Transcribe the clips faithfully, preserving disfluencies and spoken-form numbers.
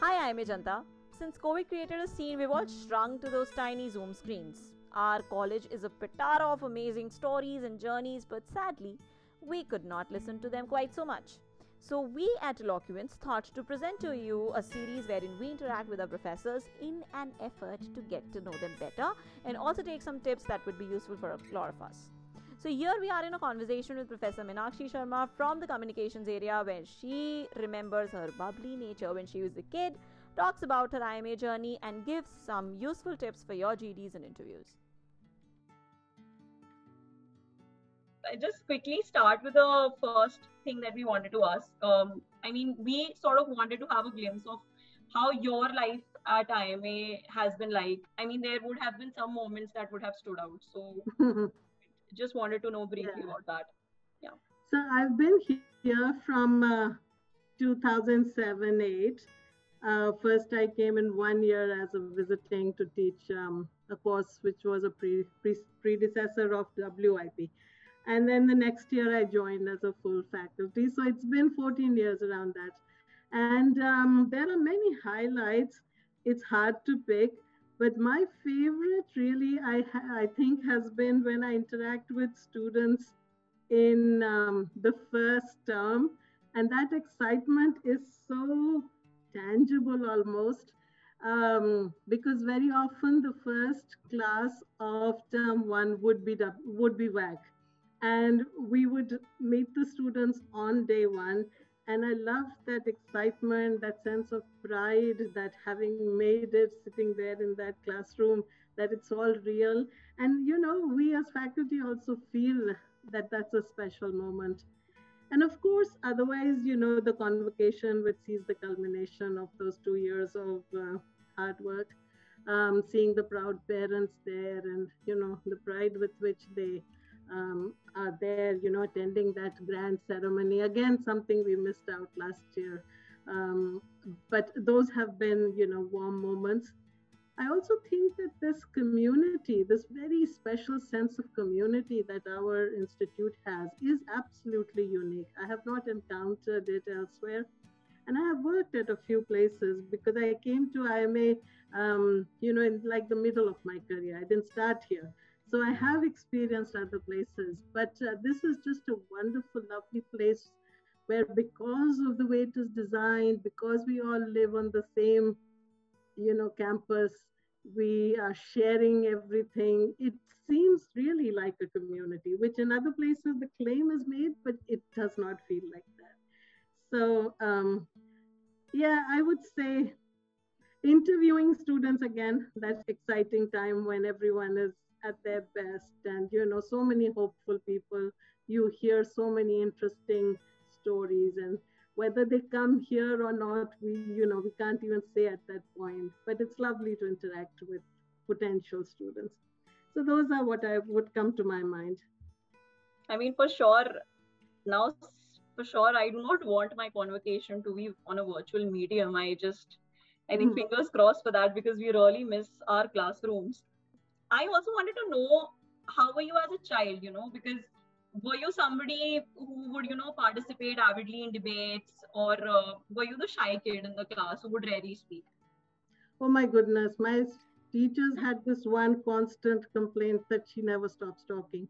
Hi, I'm Ajanta. Since COVID created a scene, we've all shrunk to those tiny Zoom screens. Our college is a pitara of amazing stories and journeys, but sadly, we could not listen to them quite so much. So we at Eloquence thought to present to you a series wherein we interact with our professors in an effort to get to know them better and also take some tips that would be useful for a lot of us. So here we are in a conversation with Professor Meenakshi Sharma from the communications area, where she remembers her bubbly nature when she was a kid, talks about her I M A journey and gives some useful tips for your G Ds and interviews. I just quickly start with the first thing that we wanted to ask. Um, I mean, we sort of wanted to have a glimpse of how your life at I M A has been like. I mean, there would have been some moments that would have stood out. So just wanted to know briefly yeah. about that. Yeah. So I've been here from uh, two thousand seven, eight. Uh, first, I came in one year as a visiting to teach um, a course which was a pre- pre- predecessor of W I P. And then the next year I joined as a full faculty. So it's been fourteen years around that. And um, there are many highlights. It's hard to pick. But my favorite really, I, ha- I think, has been when I interact with students in um, the first term. And that excitement is so tangible almost. Um, because very often the first class of term one would be, would be W A C. And we would meet the students on day one. And I loved that excitement, that sense of pride, that having made it, sitting there in that classroom, that it's all real. And, you know, we as faculty also feel that that's a special moment. And of course, otherwise, you know, the convocation, which sees the culmination of those two years of uh, hard work, um, seeing the proud parents there and, you know, the pride with which they Um, are there, you know, attending that grand ceremony. Again, something we missed out last year. Um, but those have been, you know, warm moments. I also think that this community, this very special sense of community that our institute has is absolutely unique. I have not encountered it elsewhere. And I have worked at a few places because I came to I M A, um, you know, in like the middle of my career. I didn't start here. So I have experienced other places, but uh, this is just a wonderful, lovely place where, because of the way it is designed, because we all live on the same, you know, campus, we are sharing everything. It seems really like a community, which in other places the claim is made, but it does not feel like that. So, um, yeah, I would say interviewing students again, that exciting time when everyone is at their best, and you know, so many hopeful people. You hear so many interesting stories, and whether they come here or not, we you know we can't even say at that point, but it's lovely to interact with potential students. So those are what I would come to my mind. I mean, for sure now for sure I do not want my convocation to be on a virtual medium. I just I think mm. fingers crossed for that, because we really miss our classrooms. I also wanted to know, how were you as a child, you know, because were you somebody who would, you know, participate avidly in debates, or uh, were you the shy kid in the class who would rarely speak? Oh my goodness, my teachers had this one constant complaint that she never stops talking.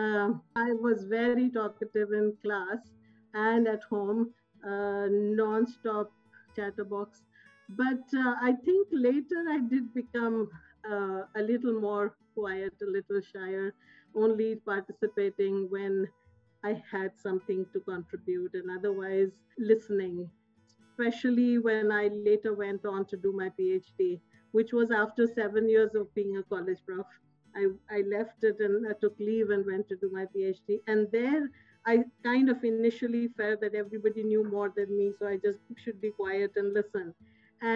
Uh, I was very talkative in class and at home, uh, non-stop chatterbox. But uh, I think later I did become Uh, a little more quiet, a little shyer, only participating when I had something to contribute, and otherwise listening, especially when I later went on to do my PhD, which was after seven years of being a college prof. I, I left it and I took leave and went to do my PhD. And there I kind of initially felt that everybody knew more than me, so I just should be quiet and listen.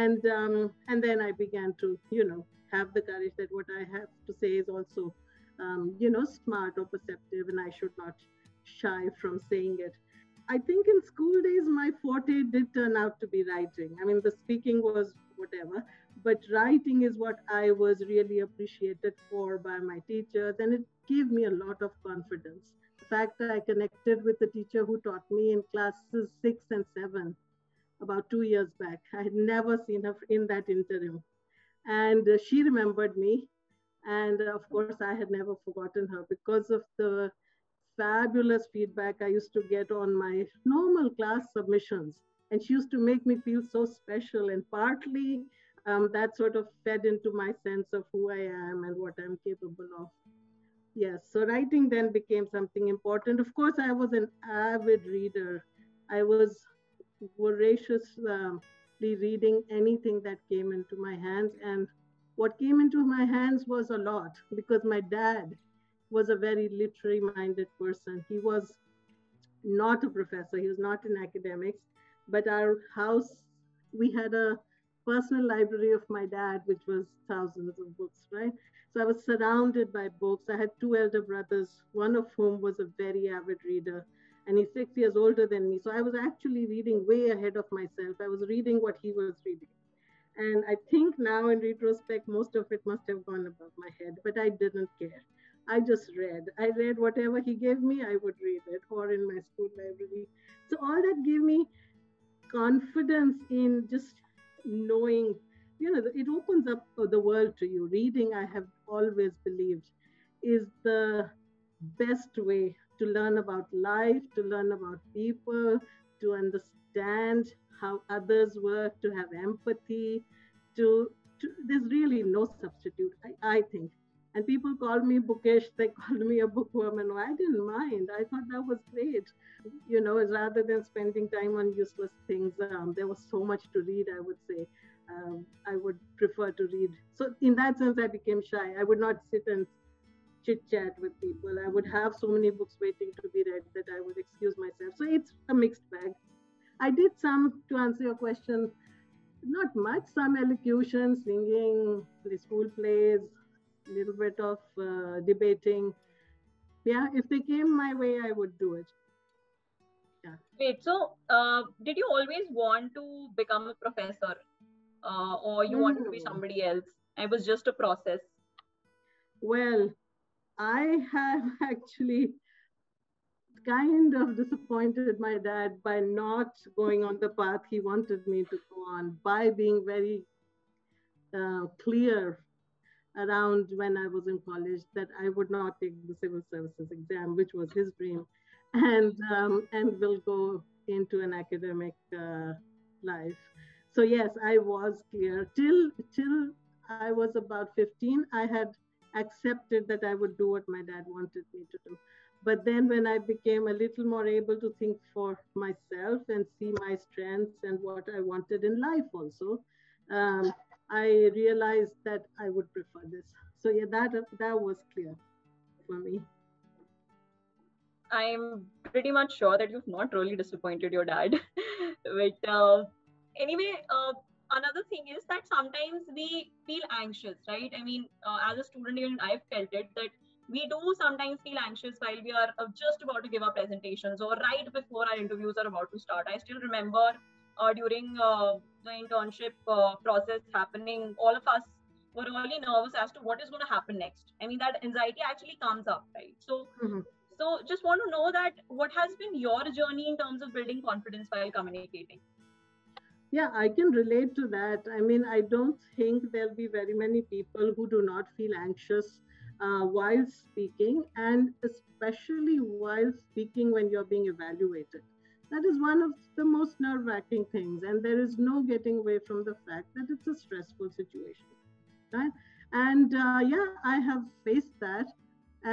And um, and then I began to, you know, have the courage that what I have to say is also, um, you know, smart or perceptive, and I should not shy from saying it. I think in school days, my forte did turn out to be writing. I mean, the speaking was whatever, but writing is what I was really appreciated for by my teachers, and it gave me a lot of confidence. In fact, I connected with the teacher who taught me in classes six and seven. about two years back. I had never seen her in that interim. And uh, she remembered me. And uh, of course, I had never forgotten her because of the fabulous feedback I used to get on my normal class submissions. And she used to make me feel so special. And partly um, that sort of fed into my sense of who I am and what I'm capable of. Yes, so writing then became something important. Of course, I was an avid reader. I was voraciously reading anything that came into my hands. And what came into my hands was a lot because my dad was a very literary-minded person. He was not a professor. He was not in academics. But our house, we had a personal library of my dad, which was thousands of books, right? So I was surrounded by books. I had two elder brothers, one of whom was a very avid reader, and he's six years older than me. So I was actually reading way ahead of myself. I was reading what he was reading. And I think now in retrospect, most of it must have gone above my head, but I didn't care. I just read. I read whatever he gave me, I would read it, or in my school library. So all that gave me confidence in just knowing, you know, it opens up the world to you. Reading, I have always believed, is the best way to learn about life, to learn about people, to understand how others work, to have empathy. To, to there's really no substitute, I, I think. And people called me bookish, they called me a bookworm, and I didn't mind. I thought that was great. You know, rather than spending time on useless things, um, there was so much to read, I would say. Um, I would prefer to read. So in that sense, I became shy. I would not sit and chit-chat with people. I would have so many books waiting to be read that I would excuse myself. So it's a mixed bag. I did some, to answer your question, not much, some elocution, singing, the school plays, little bit of uh, debating. Yeah, if they came my way, I would do it. Yeah. Wait, so uh, did you always want to become a professor uh, or you no. wanted to be somebody else? It was just a process. Well, I have actually kind of disappointed my dad by not going on the path he wanted me to go on, by being very uh, clear around when I was in college that I would not take the civil services exam, which was his dream, and um, and will go into an academic uh, life. So yes, I was clear. Till, till I was about fifteen, I had accepted that I would do what my dad wanted me to do. But then when I became a little more able to think for myself and see my strengths and what I wanted in life also, um, I realized that I would prefer this. So yeah, that that was clear for me. I'm pretty much sure that you've not really disappointed your dad. But uh, anyway, uh, another thing is that sometimes we feel anxious, right? I mean, uh, as a student, even I felt it, that we do sometimes feel anxious while we are just about to give our presentations or right before our interviews are about to start. I still remember Uh, during uh, the internship uh, process happening, all of us were really nervous as to what is going to happen next. I mean, that anxiety actually comes up, right? So, mm-hmm. so just want to know that what has been your journey in terms of building confidence while communicating? Yeah, I can relate to that. I mean, I don't think there'll be very many people who do not feel anxious uh, while speaking, and especially while speaking when you're being evaluated. That is one of the most nerve-wracking things, and there is no getting away from the fact that it's a stressful situation, right? And uh, yeah, I have faced that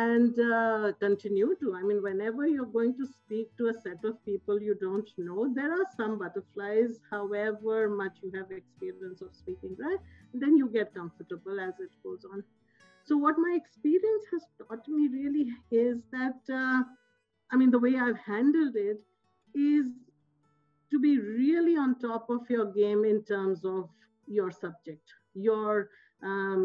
and uh, continue to. I mean, whenever you're going to speak to a set of people you don't know, there are some butterflies, however much you have experience of speaking, right? And then you get comfortable as it goes on. So what my experience has taught me really is that, uh, I mean, the way I've handled it is to be really on top of your game in terms of your subject, your um,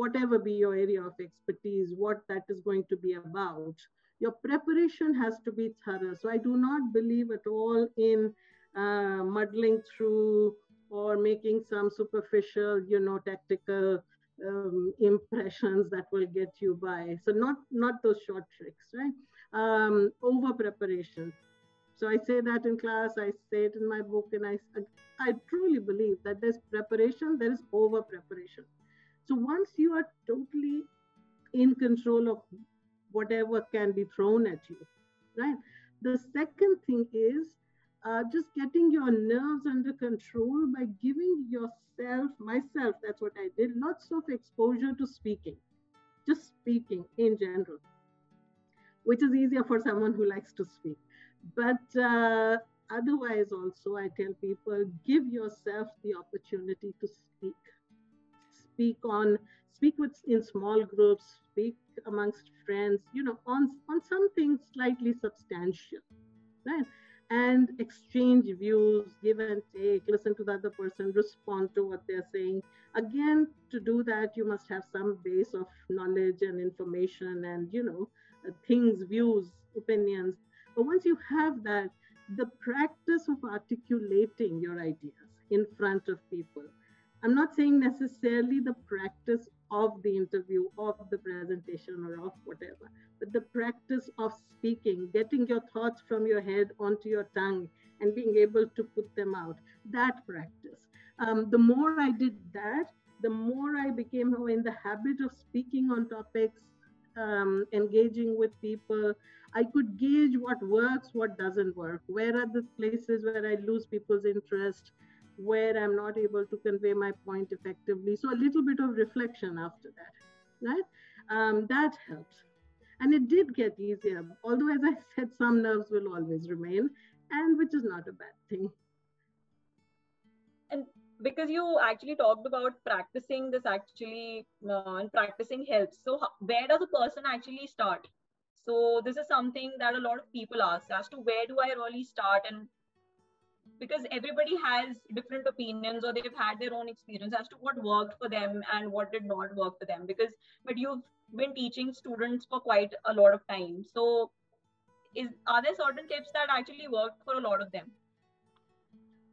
whatever be your area of expertise, what that is going to be about. Your preparation has to be thorough. So I do not believe at all in uh, muddling through or making some superficial, you know, tactical um, impressions that will get you by. So not, not those short tricks, right? Um, over preparation. So I say that in class, I say it in my book, and I, I truly believe that there's preparation, there is over preparation. So once you are totally in control of whatever can be thrown at you, right? The second thing is uh, just getting your nerves under control by giving yourself, myself, that's what I did, lots of exposure to speaking, just speaking in general, which is easier for someone who likes to speak. But uh, otherwise also, I tell people, give yourself the opportunity to speak. Speak on, speak with in small groups, speak amongst friends, you know, on, on something slightly substantial, right? And exchange views, give and take, listen to the other person, respond to what they're saying. Again, to do that, you must have some base of knowledge and information and, you know, things, views, opinions. But once you have that, the practice of articulating your ideas in front of people. I'm not saying necessarily the practice of the interview, of the presentation, or of whatever, but the practice of speaking, getting your thoughts from your head onto your tongue and being able to put them out, that practice. Um, the more I did that, the more I became in the habit of speaking on topics, um, engaging with people. I could gauge what works, what doesn't work, where are the places where I lose people's interest, where I'm not able to convey my point effectively. So a little bit of reflection after that, right? Um, that helped. And it did get easier. Although, as I said, some nerves will always remain, and which is not a bad thing. And because you actually talked about practicing this actually, uh, and practicing helps. So how, where does a person actually start? So this is something that a lot of people ask as to where do I really start, and because everybody has different opinions or they've had their own experience as to what worked for them and what did not work for them. Because, but you've been teaching students for quite a lot of time. So is, are there certain tips that actually worked for a lot of them?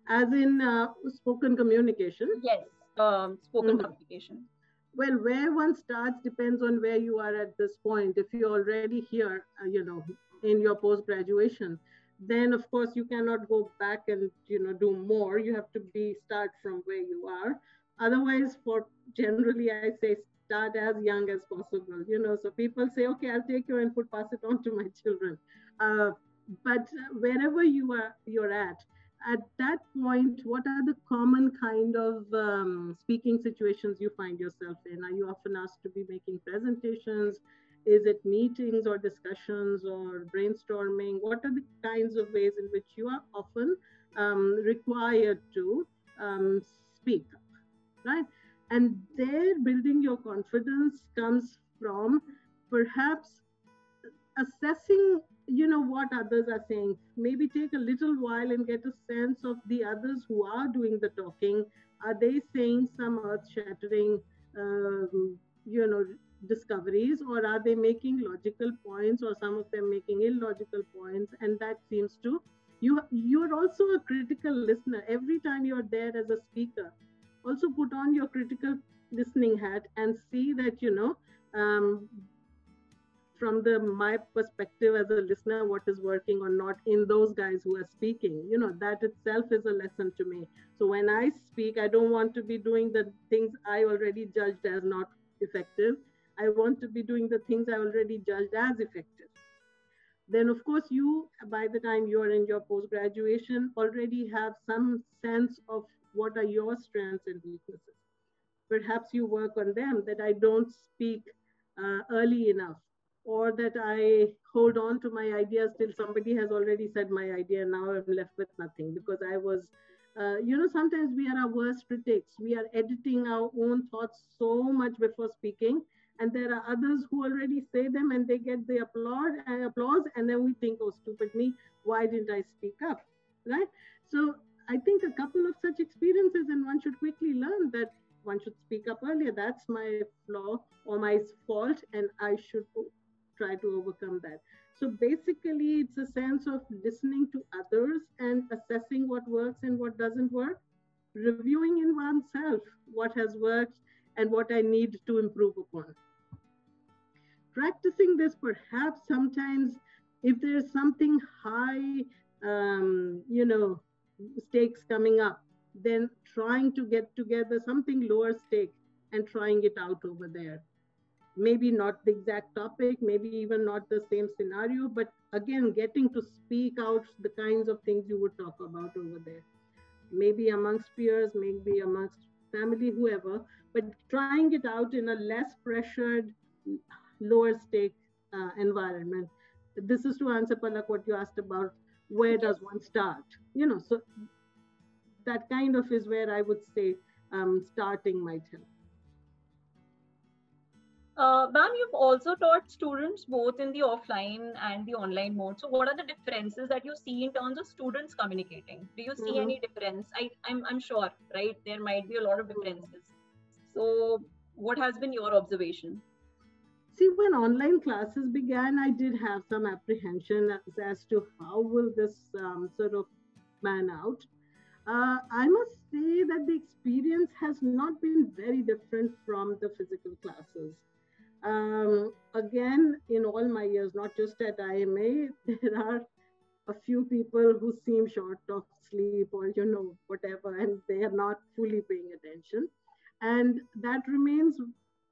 As in uh, spoken communication? Yes, um, spoken mm-hmm. communication. Well, where one starts depends on where you are at this point. If you're already here, uh, you know, in your post-graduation, then of course you cannot go back and, you know, do more. You have to be start from where you are. Otherwise, for generally I say start as young as possible, you know. So people say, okay, I'll take your input, pass it on to my children. Uh, but wherever you are, you're at, at that point, what are the common kind of um, speaking situations you find yourself in? Are you often asked to be making presentations? Is it meetings or discussions or brainstorming? What are the kinds of ways in which you are often um, required to um, speak up, right? And there, building your confidence comes from perhaps assessing, you know, what others are saying. Maybe take a little while and get a sense of the others who are doing the talking. Are they saying some earth-shattering, um, you know, discoveries, or are they making logical points, or some of them making illogical points? And that seems to, you you're also a critical listener. Every time you're there as a speaker, also put on your critical listening hat and see that, you know, um, from the my perspective as a listener, what is working or not in those guys who are speaking. You know, that itself is a lesson to me. So when I speak, I don't want to be doing the things I already judged as not effective. I want to be doing the things I already judged as effective. Then, of course, you, by the time you're in your post-graduation, already have some sense of what are your strengths and weaknesses. Perhaps you work on them, that I don't speak uh, early enough, or that I hold on to my ideas till somebody has already said my idea and now I'm left with nothing because I was, uh, you know, sometimes we are our worst critics. We are editing our own thoughts so much before speaking. And there are others who already say them and they get the applaud and applause. And then we think, oh, stupid me, why didn't I speak up, right? So I think a couple of such experiences, and one should quickly learn that one should speak up earlier. That's my flaw or my fault, and I should try to overcome that. So basically, it's a sense of listening to others and assessing what works and what doesn't work, reviewing in oneself what has worked and what I need to improve upon. Practicing this, perhaps sometimes if there's something high, um, you know, stakes coming up, then trying to get together something lower stake and trying it out over there. Maybe not the exact topic, maybe even not the same scenario, but again, getting to speak out the kinds of things you would talk about over there. Maybe amongst peers, maybe amongst family, whoever, but trying it out in a less pressured, lower stake uh, environment. This is to answer, Palak, what you asked about, where does one start? You know, so that kind of is where I would say um, starting might help. Uh, ma'am, you've also taught students both in the offline and the online mode. So what are the differences that you see in terms of students communicating? Do you see mm-hmm. any difference? I, I'm, I'm sure, right? There might be a lot of differences. So what has been your observation? See, when online classes began, I did have some apprehension as, as to how will this um, sort of pan out. Uh, I must say that the experience has not been very different from the physical classes. Um, again, in all my years, not just at I M A, there are a few people who seem short of sleep or, you know, whatever, and they are not fully paying attention. And that remains,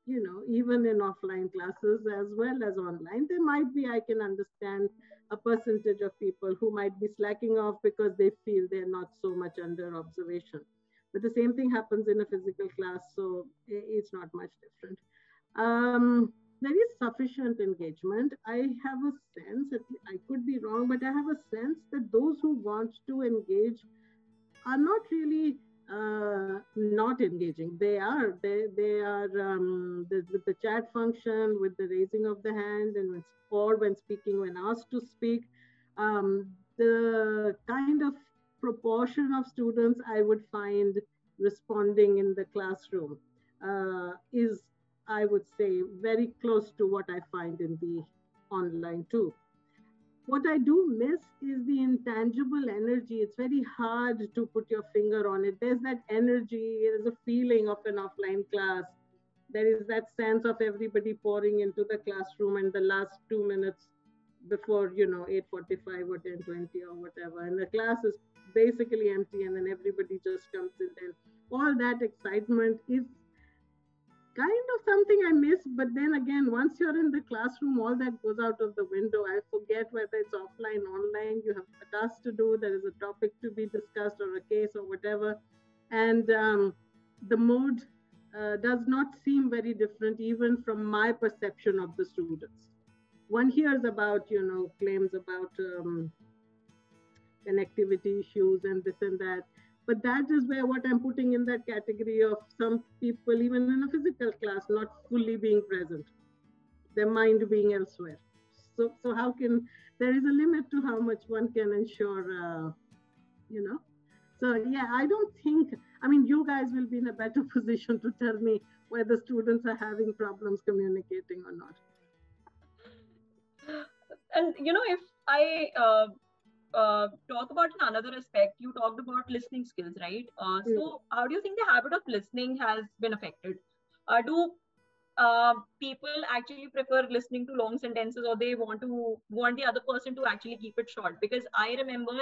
you know, even in offline classes as well as online. There might be, I can understand, a percentage of people who might be slacking off because they feel they're not so much under observation. But the same thing happens in a physical class, so it's not much different. Um, there is sufficient engagement. I have a sense, I could be wrong, but I have a sense that those who want to engage are not really uh, not engaging. They are, they, they are um, the, with the chat function, with the raising of the hand, and when, or when speaking, when asked to speak. Um, the kind of proportion of students I would find responding in the classroom uh, is, I would say, very close to what I find in the online too. What I do miss is the intangible energy. It's very hard to put your finger on it. There's that energy, there's a feeling of an offline class. There is that sense of everybody pouring into the classroom and the last two minutes before, you know, eight forty-five or ten twenty or whatever. And the class is basically empty and then everybody just comes in. And all that excitement is kind of something I miss, but then again, once you're in the classroom, all that goes out of the window. I forget whether it's offline, online, you have a task to do, there is a topic to be discussed or a case or whatever. And um, the mode uh, does not seem very different even from my perception of the students. One hears about, you know, claims about um, connectivity issues and this and that. But that is where what I'm putting in that category of some people, even in a physical class, not fully being present, their mind being elsewhere. So, so how can, there is a limit to how much one can ensure, uh, you know. So yeah, I don't think, I mean, you guys will be in a better position to tell me whether students are having problems communicating or not. And, you know, if I... Uh... Uh, talk about another aspect. You talked about listening skills, right? Uh, so mm. how do you think the habit of listening has been affected? Uh, do uh, people actually prefer listening to long sentences, or they want to want the other person to actually keep it short? Because I remember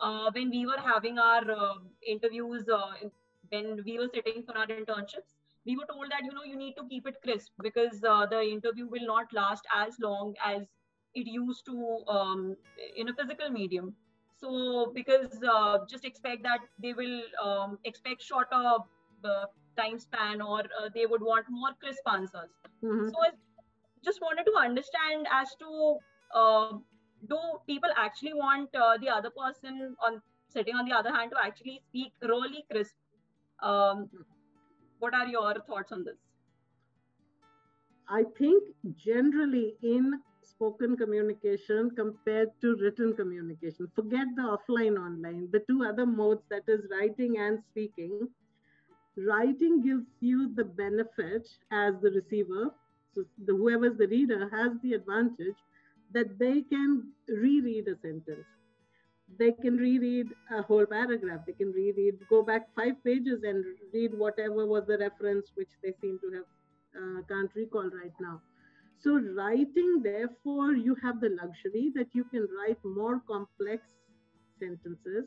uh, when we were having our uh, interviews, uh, when we were sitting for our internships, we were told that, you know, you need to keep it crisp because uh, the interview will not last as long as it used to um, in a physical medium. So because uh, just expect that they will um, expect shorter uh, time span, or uh, they would want more crisp answers. Mm-hmm. So I just wanted to understand as to uh, do people actually want uh, the other person on sitting on the other hand to actually speak really crisp? Um, what are your thoughts on this? I think generally in spoken communication compared to written communication, forget the offline, online, the two other modes, that is writing and speaking. Writing gives you the benefit as the receiver, so the, whoever's the reader has the advantage that they can reread a sentence. They can reread a whole paragraph, they can reread, go back five pages and read whatever was the reference which they seem to have, uh, can't recall right now. So writing, therefore, you have the luxury that you can write more complex sentences.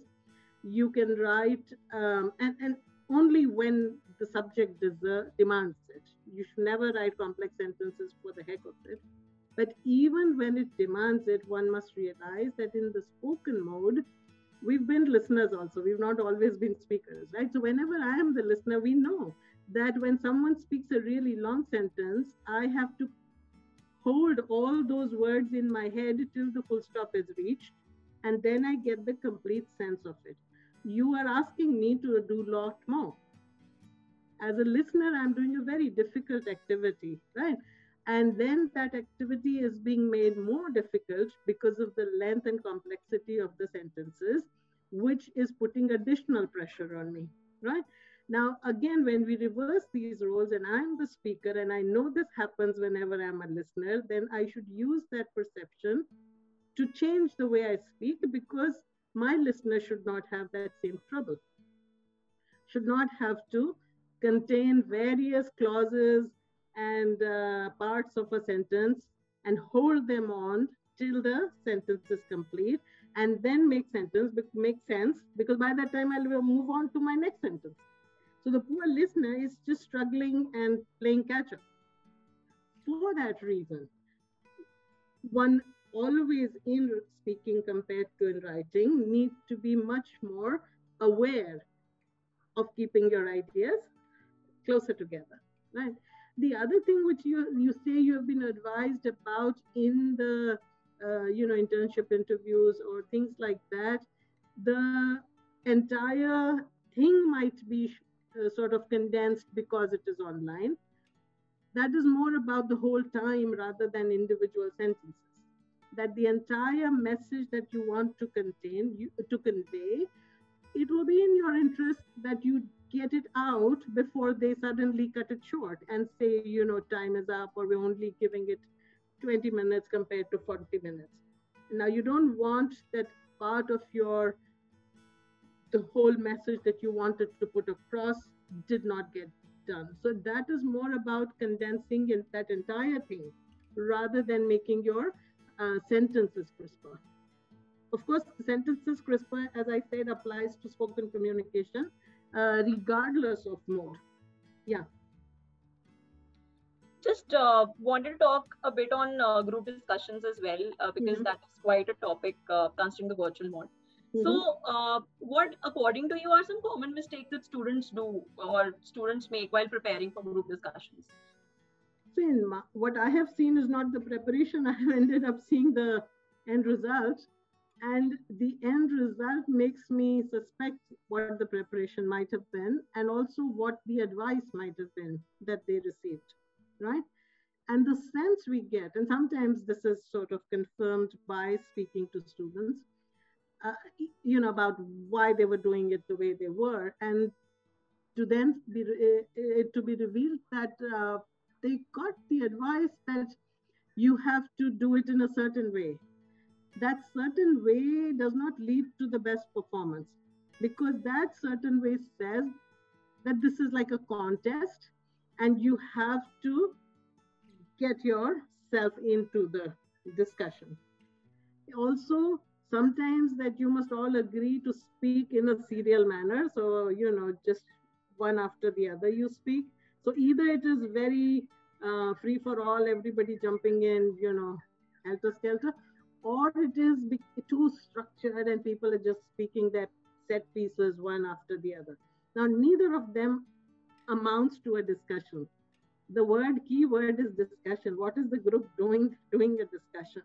You can write, um, and, and only when the subject deserves, demands it. You should never write complex sentences for the heck of it. But even when it demands it, one must realize that in the spoken mode, we've been listeners also. We've not always been speakers, right? So whenever I am the listener, we know that when someone speaks a really long sentence, I have to hold all those words in my head till the full stop is reached, and then I get the complete sense of it. You are asking me to do a lot more. As a listener, I'm doing a very difficult activity, right? And then that activity is being made more difficult because of the length and complexity of the sentences, which is putting additional pressure on me, right? Now, again, when we reverse these roles and I'm the speaker and I know this happens whenever I'm a listener, then I should use that perception to change the way I speak, because my listener should not have that same trouble, should not have to contain various clauses and uh, parts of a sentence and hold them on till the sentence is complete and then make sentence make sense, because by that time I will move on to my next sentence. So the poor listener is just struggling and playing catch up. For that reason, one always in speaking compared to in writing need to be much more aware of keeping your ideas closer together, right? The other thing which you you say you have been advised about in the uh, you know internship interviews or things like that, the entire thing might be uh, sort of condensed because it is online. That is more about the whole time rather than individual sentences. That the entire message that you want to contain, you, to convey, it will be in your interest that you get it out before they suddenly cut it short and say, you know, time is up, or we're only giving it twenty minutes compared to forty minutes. Now, you don't want that part of your, the whole message that you wanted to put across did not get done. So that is more about condensing in that entire thing rather than making your Uh, sentences crisper. Of course, sentences crisper, as I said, applies to spoken communication, uh, regardless of mode. Yeah. Just uh, wanted to talk a bit on uh, group discussions as well, uh, because mm-hmm. that is quite a topic uh, considering the virtual mode. Mm-hmm. So, uh, what, according to you, are some common mistakes that students do or students make while preparing for group discussions? In my, what I have seen is not the preparation. I have ended up seeing the end result, and the end result makes me suspect what the preparation might have been and also what the advice might have been that they received, right? And the sense we get, and sometimes this is sort of confirmed by speaking to students, uh, you know, about why they were doing it the way they were, and to then be, uh, to be revealed that uh, they got the advice that you have to do it in a certain way. That certain way does not lead to the best performance, because that certain way says that this is like a contest and you have to get yourself into the discussion. Also, sometimes that you must all agree to speak in a serial manner. So, you know, just one after the other you speak. So either it is very uh, free for all, everybody jumping in, you know, helter-skelter, or it is too structured and people are just speaking their set pieces one after the other. Now, neither of them amounts to a discussion. The word, key word is discussion. What is the group doing, doing a discussion?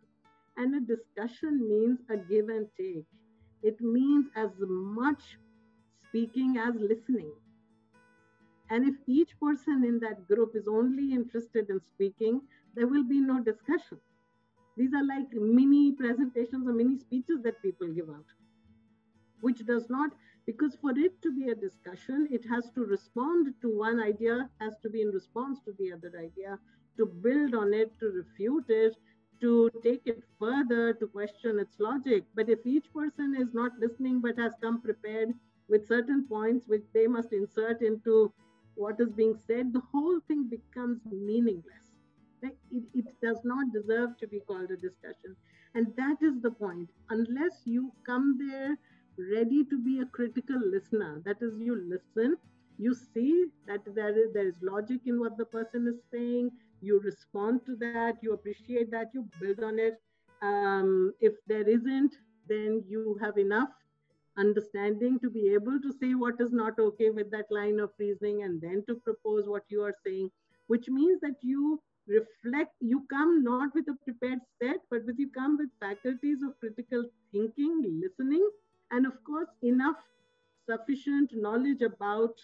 And a discussion means a give and take. It means as much speaking as listening. And if each person in that group is only interested in speaking, there will be no discussion. These are like mini presentations or mini speeches that people give out, which does not, because for it to be a discussion, it has to respond to one idea, has to be in response to the other idea, to build on it, to refute it, to take it further, to question its logic. But if each person is not listening but has come prepared with certain points which they must insert into what is being said, the whole thing becomes meaningless. Like it, it does not deserve to be called a discussion. And that is the point. Unless you come there ready to be a critical listener. That is, you listen, you see that there is, there is logic in what the person is saying, you respond to that, you appreciate that, you build on it. Um, if there isn't, then you have enough understanding to be able to say what is not okay with that line of reasoning, and then to propose what you are saying, which means that you reflect, you come not with a prepared set, but with you come with faculties of critical thinking, listening, and of course, enough sufficient knowledge about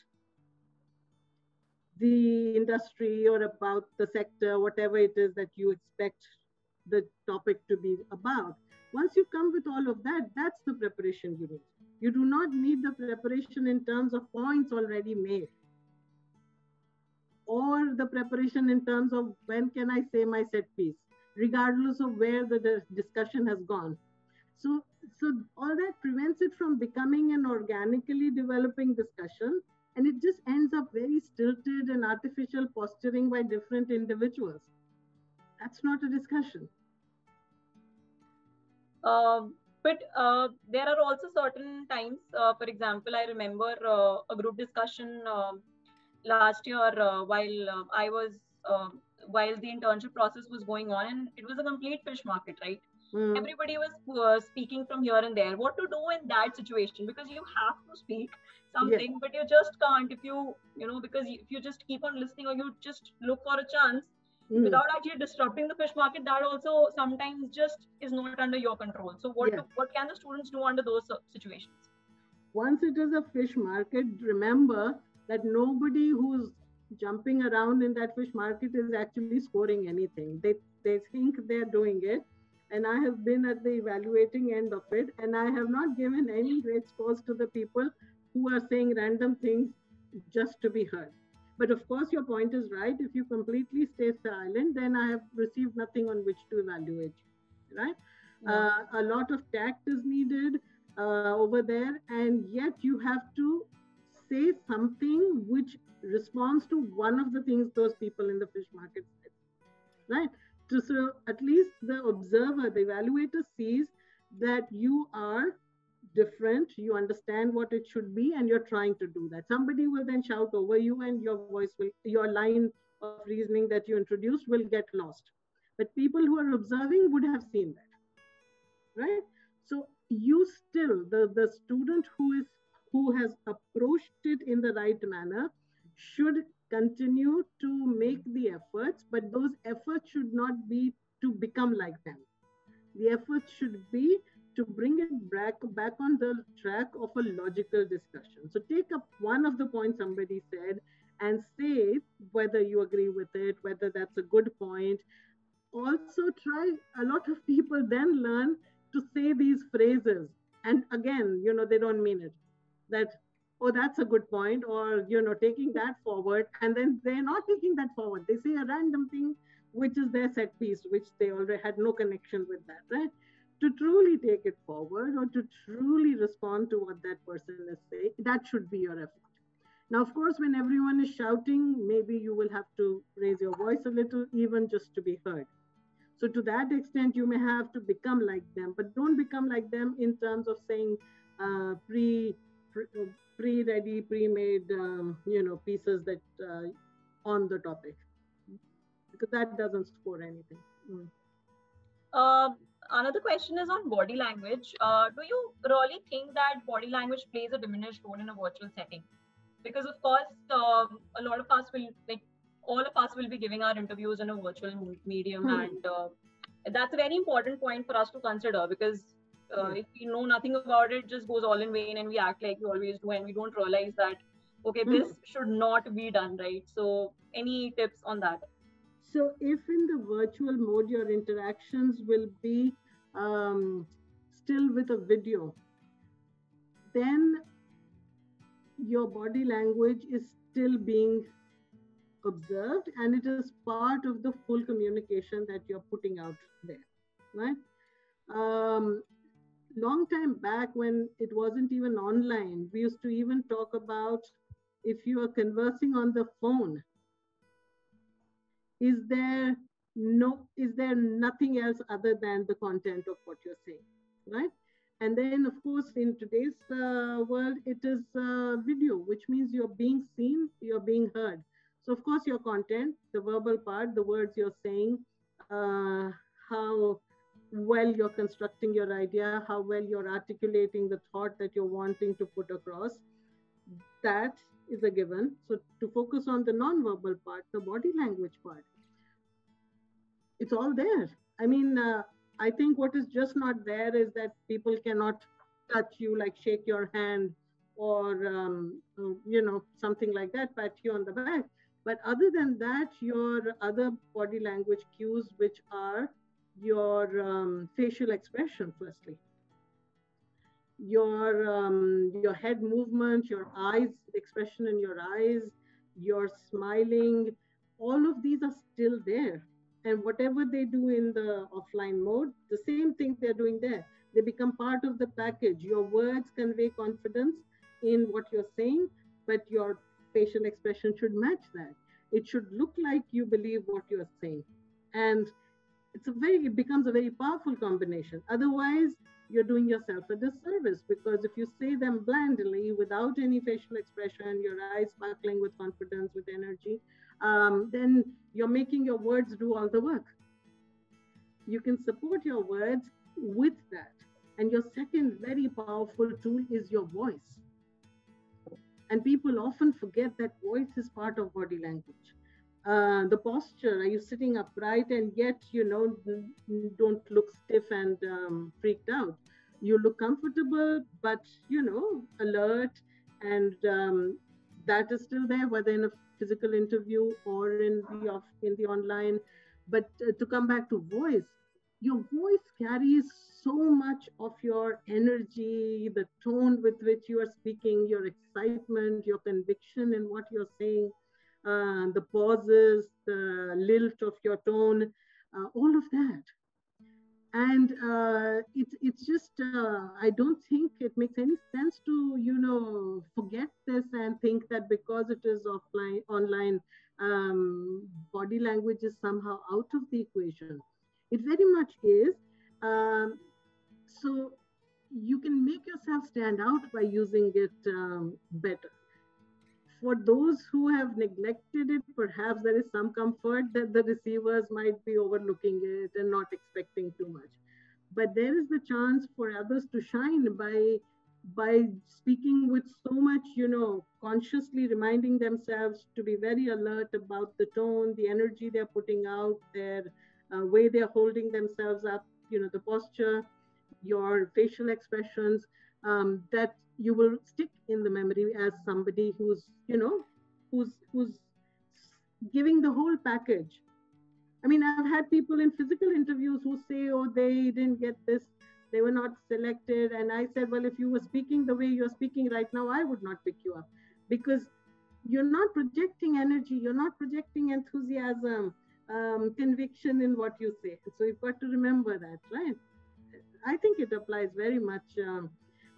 the industry or about the sector, whatever it is that you expect the topic to be about. Once you come with all of that, that's the preparation you need. You do not need the preparation in terms of points already made, or the preparation in terms of when can I say my set piece, regardless of where the discussion has gone. So, so all that prevents it from becoming an organically developing discussion, and it just ends up very stilted and artificial posturing by different individuals. That's not a discussion. Uh, but uh, there are also certain times, uh, for example, I remember uh, a group discussion uh, last year uh, while uh, I was, uh, while the internship process was going on, and it was a complete fish market, right? Mm. Everybody was uh, speaking from here and there. What to do in that situation? Because you have to speak something, yes, but you just can't if you, you know, because if you just keep on listening or you just look for a chance, mm, without actually disrupting the fish market, that also sometimes just is not under your control. So what, yes, do, what can the students do under those situations? Once it is a fish market, remember that nobody who's jumping around in that fish market is actually scoring anything. They, they think they're doing it. And I have been at the evaluating end of it, and I have not given any great scores to the people who are saying random things just to be heard. But of course, your point is right. If you completely stay silent, then I have received nothing on which to evaluate you, right? Yeah. Uh, a lot of tact is needed uh, over there, and yet you have to say something which responds to one of the things those people in the fish market said, right? So at least the observer, the evaluator sees that you are different, you understand what it should be, and you're trying to do that. Somebody will then shout over you, and your voice will, your line of reasoning that you introduced will get lost. But people who are observing would have seen that, right? So you still, the, the student who is who has approached it in the right manner should continue to make the efforts, but those efforts should not be to become like them. The efforts should be to bring it back, back on the track of a logical discussion. So take up one of the points somebody said and say whether you agree with it, whether that's a good point. Also try, a lot of people then learn to say these phrases. And again, you know, they don't mean it. That, oh, that's a good point, or, you know, taking that forward, and then they're not taking that forward. They say a random thing, which is their set piece, which they already had no connection with that, right? To truly take it forward or to truly respond to what that person is saying, that should be your effort. Now, of course, when everyone is shouting, maybe you will have to raise your voice a little, even just to be heard. So to that extent, you may have to become like them, but don't become like them in terms of saying uh, pre, pre pre-ready, pre-made, um, you know, pieces that uh, on the topic, because that doesn't score anything. Mm. Uh, another question is on body language. Uh, do you really think that body language plays a diminished role in a virtual setting? Because of course, um, a lot of us will, like all of us will be giving our interviews in a virtual medium. Mm. And uh, that's a very important point for us to consider, because Uh, if we know nothing about it, just goes all in vain, and we act like we always do, and we don't realize that, okay, this mm-hmm. should not be done, right? So any tips on that? So if in the virtual mode, your interactions will be um, still with a video, then your body language is still being observed, and it is part of the full communication that you're putting out there, right? Um, Long time back, when it wasn't even online, we used to even talk about, if you are conversing on the phone, is there no, is there nothing else other than the content of what you're saying, right? And then, of course, in today's uh, world, it is uh, video, which means you're being seen, you're being heard. So, of course, your content, the verbal part, the words you're saying, uh, how well you're constructing your idea, how well you're articulating the thought that you're wanting to put across, that is a given. So, to focus on the non-verbal part, the body language part, it's all there. I mean, uh, I think what is just not there is that people cannot touch you, like shake your hand or, um, you know, something like that, pat you on the back. But other than that, your other body language cues, which are your um, facial expression, firstly, your um, your head movement, your eyes, expression in your eyes, your smiling, all of these are still there. And whatever they do in the offline mode, the same thing they're doing there. They become part of the package. Your words convey confidence in what you're saying, but your facial expression should match that. It should look like you believe what you're saying. And it's a very, it becomes a very powerful combination. Otherwise, you're doing yourself a disservice, because if you say them blandly, without any facial expression, your eyes sparkling with confidence, with energy, um, then you're making your words do all the work. You can support your words with that. And your second very powerful tool is your voice. And people often forget that voice is part of body language. Uh, the posture, are you sitting upright and yet, you know, don't look stiff and um, freaked out? You look comfortable, but, you know, alert, and um, that is still there, whether in a physical interview or in the, off, in the online. But uh, to come back to voice, your voice carries so much of your energy, the tone with which you are speaking, your excitement, your conviction in what you're saying. Uh, the pauses, the lilt of your tone, uh, all of that. And uh, it, it's just, uh, I don't think it makes any sense to, you know, forget this and think that because it is offline, online, um, body language is somehow out of the equation. It very much is. Um, so you can make yourself stand out by using it um, better. For those who have neglected it, perhaps there is some comfort that the receivers might be overlooking it and not expecting too much. But there is the chance for others to shine by, by speaking with so much, you know, consciously reminding themselves to be very alert about the tone, the energy they're putting out, their uh, way they're holding themselves up, you know, the posture, your facial expressions, um, that you will stick in the memory as somebody who's, you know, who's who's giving the whole package. I mean, I've had people in physical interviews who say, oh, they didn't get this, they were not selected. And I said, well, if you were speaking the way you're speaking right now, I would not pick you up, because you're not projecting energy, you're not projecting enthusiasm, um, conviction in what you say. So you've got to remember that, right? I think it applies very much. Um,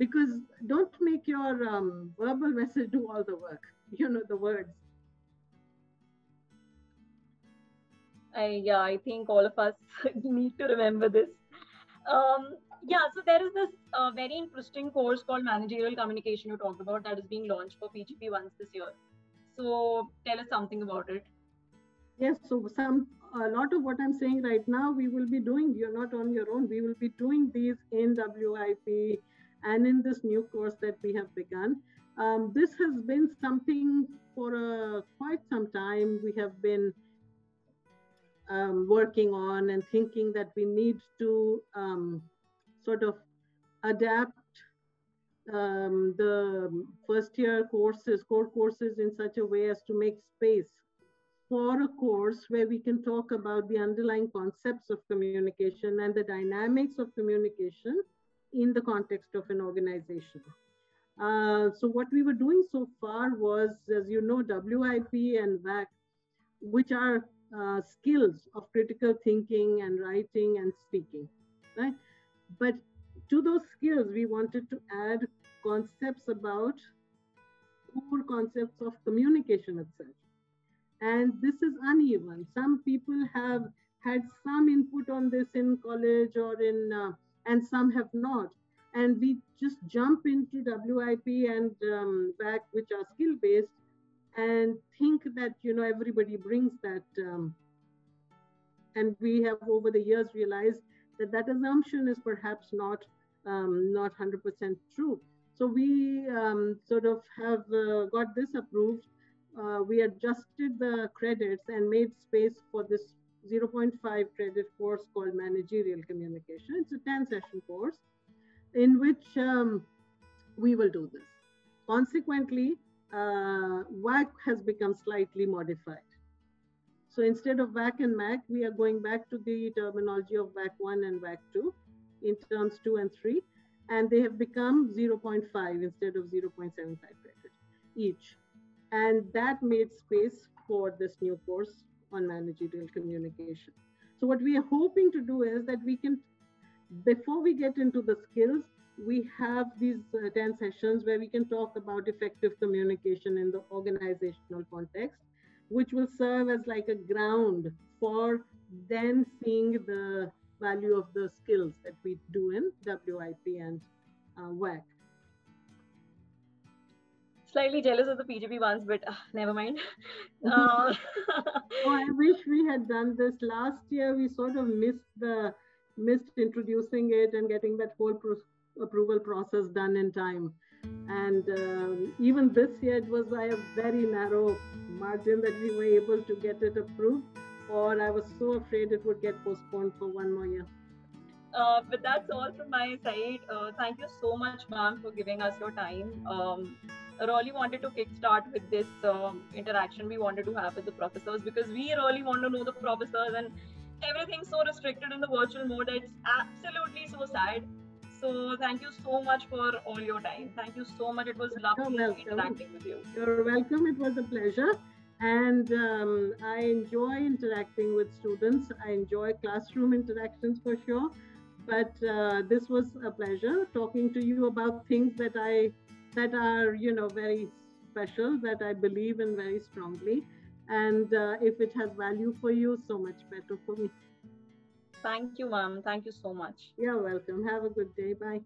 Because don't make your um, verbal message do all the work, you know, the words. I, yeah, I think all of us need to remember this. Um, yeah, so there is this uh, very interesting course called Managerial Communication you talked about that is being launched for P G P once this year. So tell us something about it. Yes, so some a lot of what I'm saying right now, we will be doing, you're not on your own, we will be doing these in W I P. And in this new course that we have begun. Um, this has been something for uh, quite some time we have been um, working on and thinking that we need to um, sort of adapt um, the first year courses, core courses in such a way as to make space for a course where we can talk about the underlying concepts of communication and the dynamics of communication in the context of an organization. Uh, so what we were doing so far was, as you know, W I P and W A C, which are uh, skills of critical thinking and writing and speaking, right? But to those skills, we wanted to add concepts about core concepts of communication itself. And this is uneven. Some people have had some input on this in college or in uh, and some have not. and we just jump into W I P and um, W A C, which are skill-based, and think that, you know, everybody brings that. Um, and we have over the years realized that that assumption is perhaps not um, not one hundred percent true. So we um, sort of have uh, got this approved. Uh, we adjusted the credits and made space for this zero point five credit course called Managerial Communication. It's a ten session course in which um, we will do this. Consequently, uh, W A C has become slightly modified. So instead of W A C and M A C, we are going back to the terminology of W A C one and W A C two in terms two and three, and they have become zero point five instead of zero point seven five credit each. And that made space for this new course on managerial communication. So what we are hoping to do is that we can, before we get into the skills, we have these uh, ten sessions where we can talk about effective communication in the organizational context, which will serve as like a ground for then seeing the value of the skills that we do in W I P and uh, W A C. Slightly jealous of the P G P ones, but uh, never mind. Uh, oh, I wish we had done this last year. We sort of missed the missed introducing it and getting that whole pro approval process done in time. And um, even this year, it was by a very narrow margin that we were able to get it approved, or I was so afraid it would get postponed for one more year. Uh, but that's all from my side. Uh, thank you so much, ma'am, for giving us your time. Um, I really wanted to kickstart with this um, interaction we wanted to have with the professors, because we really want to know the professors, and everything's so restricted in the virtual mode. It's absolutely so sad. So thank you so much for all your time. Thank you so much. It was lovely interacting with you. You're welcome. It was a pleasure. And um, I enjoy interacting with students. I enjoy classroom interactions for sure. But uh, this was a pleasure talking to you about things that I that are, you know, very special, that I believe in very strongly. And uh, if it has value for you, so much better for me. Thank you, ma'am. Thank you so much. You're welcome. Have a good day. Bye.